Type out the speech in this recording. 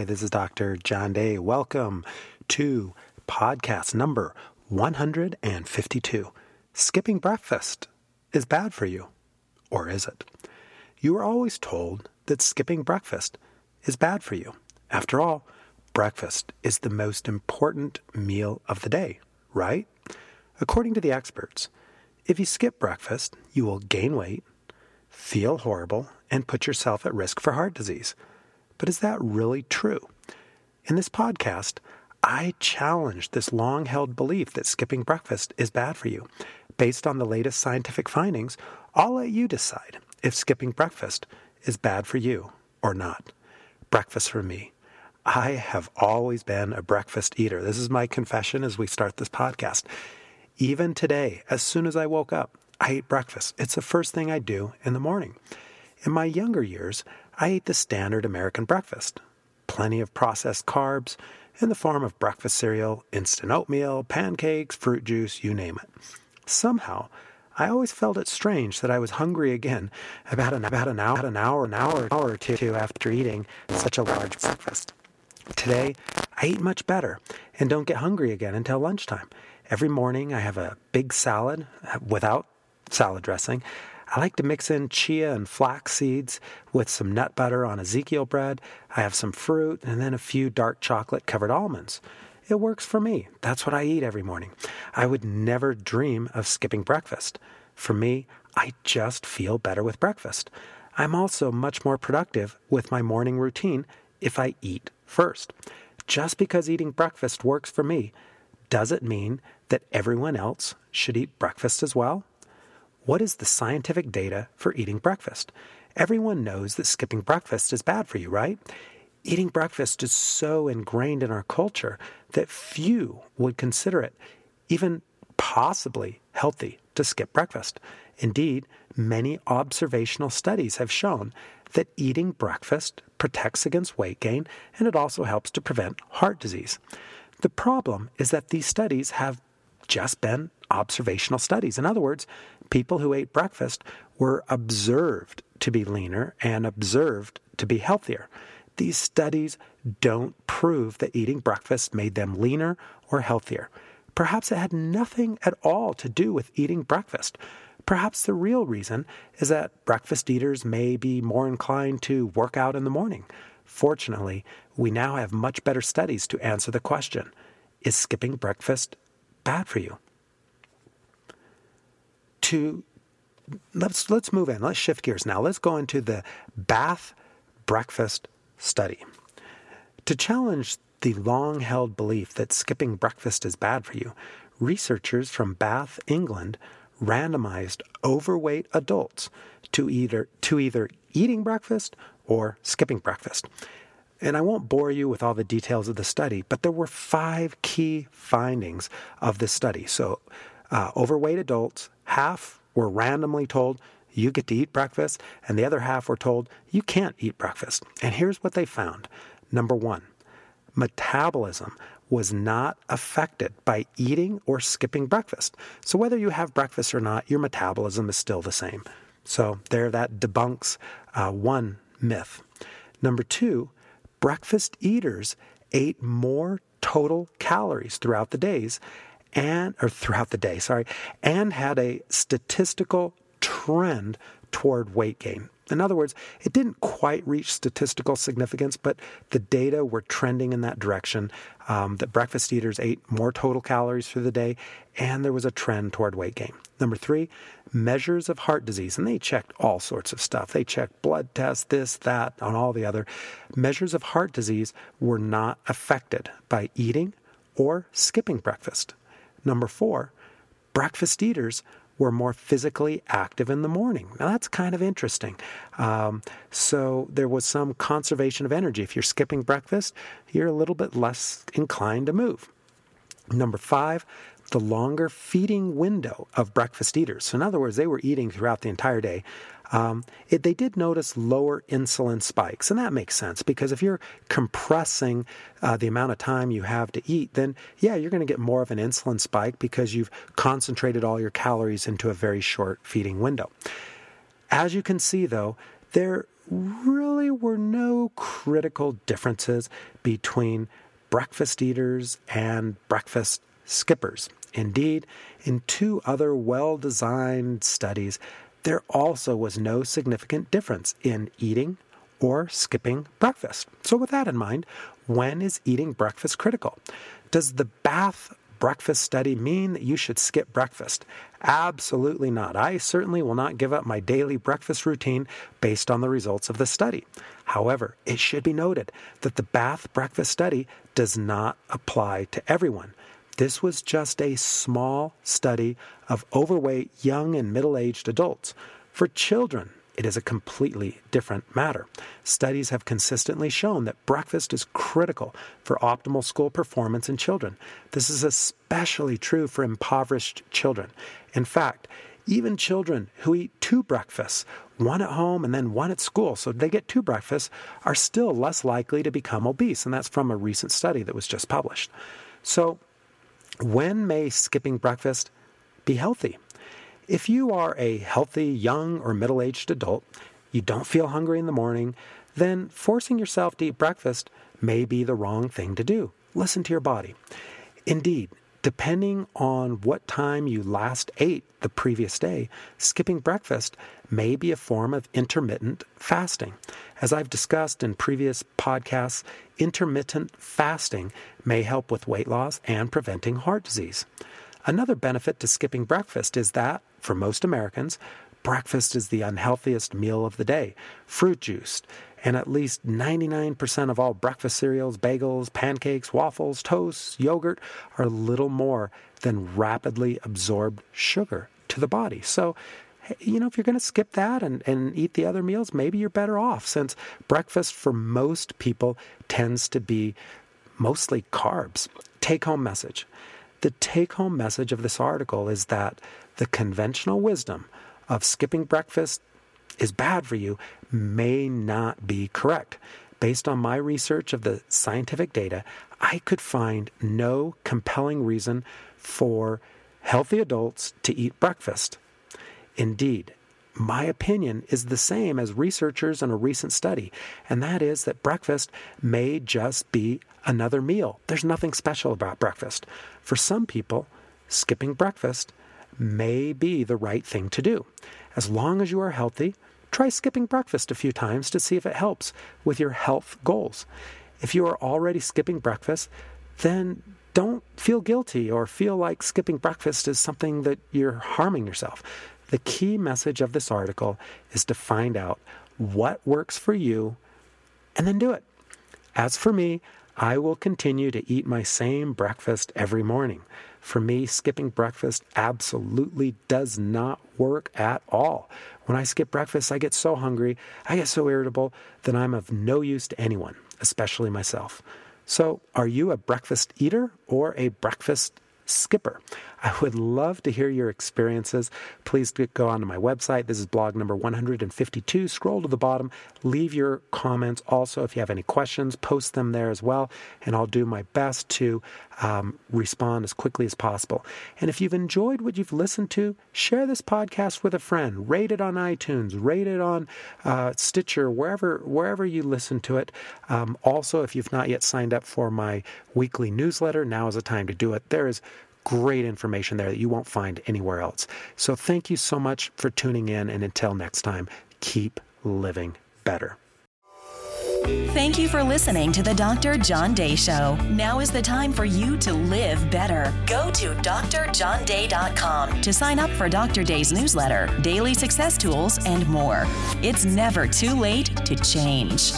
Hi, this is Dr. John Day. Welcome to podcast number 152. Skipping breakfast is bad for you, or is it? You are always told that skipping breakfast is bad for you. After all, breakfast is the most important meal of the day, right? According to the experts, if you skip breakfast, you will gain weight, feel horrible, and put yourself at risk for heart disease. But is that really true? In this podcast, I challenge this long-held belief that skipping breakfast is bad for you. Based on the latest scientific findings, I'll let you decide if skipping breakfast is bad for you or not. Breakfast for me. I have always been a breakfast eater. This is my confession as we start this podcast. Even today, as soon as I woke up, I ate breakfast. It's the first thing I do in the morning. In my younger years, I ate the standard American breakfast. Plenty of processed carbs in the form of breakfast cereal, instant oatmeal, pancakes, fruit juice, you name it. Somehow, I always felt it strange that I was hungry again about an hour or two after eating such a large breakfast. Today, I eat much better and don't get hungry again until lunchtime. Every morning, I have a big salad without salad dressing. I like to mix in chia and flax seeds with some nut butter on Ezekiel bread. I have some fruit and then a few dark chocolate-covered almonds. It works for me. That's what I eat every morning. I would never dream of skipping breakfast. For me, I just feel better with breakfast. I'm also much more productive with my morning routine if I eat first. Just because eating breakfast works for me, does it mean that everyone else should eat breakfast as well? What is the scientific data for eating breakfast? Everyone knows that skipping breakfast is bad for you, right? Eating breakfast is so ingrained in our culture that few would consider it even possibly healthy to skip breakfast. Indeed, many observational studies have shown that eating breakfast protects against weight gain, and it also helps to prevent heart disease. The problem is that these studies have just been observational studies. In other words, people who ate breakfast were observed to be leaner and observed to be healthier. These studies don't prove that eating breakfast made them leaner or healthier. Perhaps it had nothing at all to do with eating breakfast. Perhaps the real reason is that breakfast eaters may be more inclined to work out in the morning. Fortunately, we now have much better studies to answer the question, is skipping breakfast bad for you? Let's move in. Let's shift gears now. Let's go into the Bath Breakfast Study. To challenge the long-held belief that skipping breakfast is bad for you, researchers from Bath, England, randomized overweight adults to either eating breakfast or skipping breakfast. And I won't bore you with all the details of the study, but there were 5 key findings of this study. So overweight adults, half were randomly told, you get to eat breakfast, and the other half were told, you can't eat breakfast. And here's what they found. Number 1, metabolism was not affected by eating or skipping breakfast. So whether you have breakfast or not, your metabolism is still the same. So there, that debunks one myth. Number 2, breakfast eaters ate more total calories throughout the day, and had a statistical trend toward weight gain. In other words, it didn't quite reach statistical significance, but the data were trending in that direction, that breakfast eaters ate more total calories through the day, and there was a trend toward weight gain. Number 3, measures of heart disease, and they checked all sorts of stuff. They checked blood tests, this, that, and all the other. Measures of heart disease were not affected by eating or skipping breakfast. Number 4, breakfast eaters were more physically active in the morning. Now, that's kind of interesting. So there was some conservation of energy. If you're skipping breakfast, you're a little bit less inclined to move. Number 5, the longer feeding window of breakfast eaters. So in other words, they were eating throughout the entire day. They did notice lower insulin spikes, and that makes sense because if you're compressing the amount of time you have to eat, then yeah, you're going to get more of an insulin spike because you've concentrated all your calories into a very short feeding window. As you can see, though, there really were no critical differences between breakfast eaters and breakfast skippers. Indeed, in two other well-designed studies, there also was no significant difference in eating or skipping breakfast. So with that in mind, when is eating breakfast critical? Does the Bath Breakfast Study mean that you should skip breakfast? Absolutely not. I certainly will not give up my daily breakfast routine based on the results of the study. However, it should be noted that the Bath Breakfast Study does not apply to everyone. This was just a small study of overweight young and middle-aged adults. For children, it is a completely different matter. Studies have consistently shown that breakfast is critical for optimal school performance in children. This is especially true for impoverished children. In fact, even children who eat two breakfasts, one at home and then one at school, so they get two breakfasts, are still less likely to become obese. And that's from a recent study that was just published. So when may skipping breakfast be healthy? If you are a healthy, young, or middle-aged adult, you don't feel hungry in the morning, then forcing yourself to eat breakfast may be the wrong thing to do. Listen to your body. Indeed, depending on what time you last ate the previous day, skipping breakfast may be a form of intermittent fasting. As I've discussed in previous podcasts, intermittent fasting may help with weight loss and preventing heart disease. Another benefit to skipping breakfast is that, for most Americans, breakfast is the unhealthiest meal of the day. Fruit juice, and at least 99% of all breakfast cereals, bagels, pancakes, waffles, toasts, yogurt, are little more than rapidly absorbed sugar to the body. So, if you're going to skip that and eat the other meals, maybe you're better off, since breakfast for most people tends to be mostly carbs. Take-home message. The take-home message of this article is that the conventional wisdom of skipping breakfast is bad for you may not be correct. Based on my research of the scientific data, I could find no compelling reason for healthy adults to eat breakfast. Indeed, my opinion is the same as researchers in a recent study, and that is that breakfast may just be another meal. There's nothing special about breakfast. For some people, skipping breakfast may be the right thing to do. As long as you are healthy, try skipping breakfast a few times to see if it helps with your health goals. If you are already skipping breakfast, then don't feel guilty or feel like skipping breakfast is something that you're harming yourself. The key message of this article is to find out what works for you and then do it. As for me, I will continue to eat my same breakfast every morning. For me, skipping breakfast absolutely does not work at all. When I skip breakfast, I get so hungry, I get so irritable that I'm of no use to anyone, especially myself. So, are you a breakfast eater or a breakfast skipper? I would love to hear your experiences. Please go onto my website. This is blog number 152. Scroll to the bottom. Leave your comments. Also, if you have any questions, post them there as well, and I'll do my best to respond as quickly as possible. And if you've enjoyed what you've listened to, share this podcast with a friend. Rate it on iTunes. Rate it on Stitcher, wherever you listen to it. Also, if you've not yet signed up for my weekly newsletter, now is the time to do it. There is great information there that you won't find anywhere else. So thank you so much for tuning in, and until next time, keep living better. Thank you for listening to the Dr. John Day Show. Now is the time for you to live better. Go to drjohnday.com to sign up for Dr. Day's newsletter, daily success tools, and more. It's never too late to change.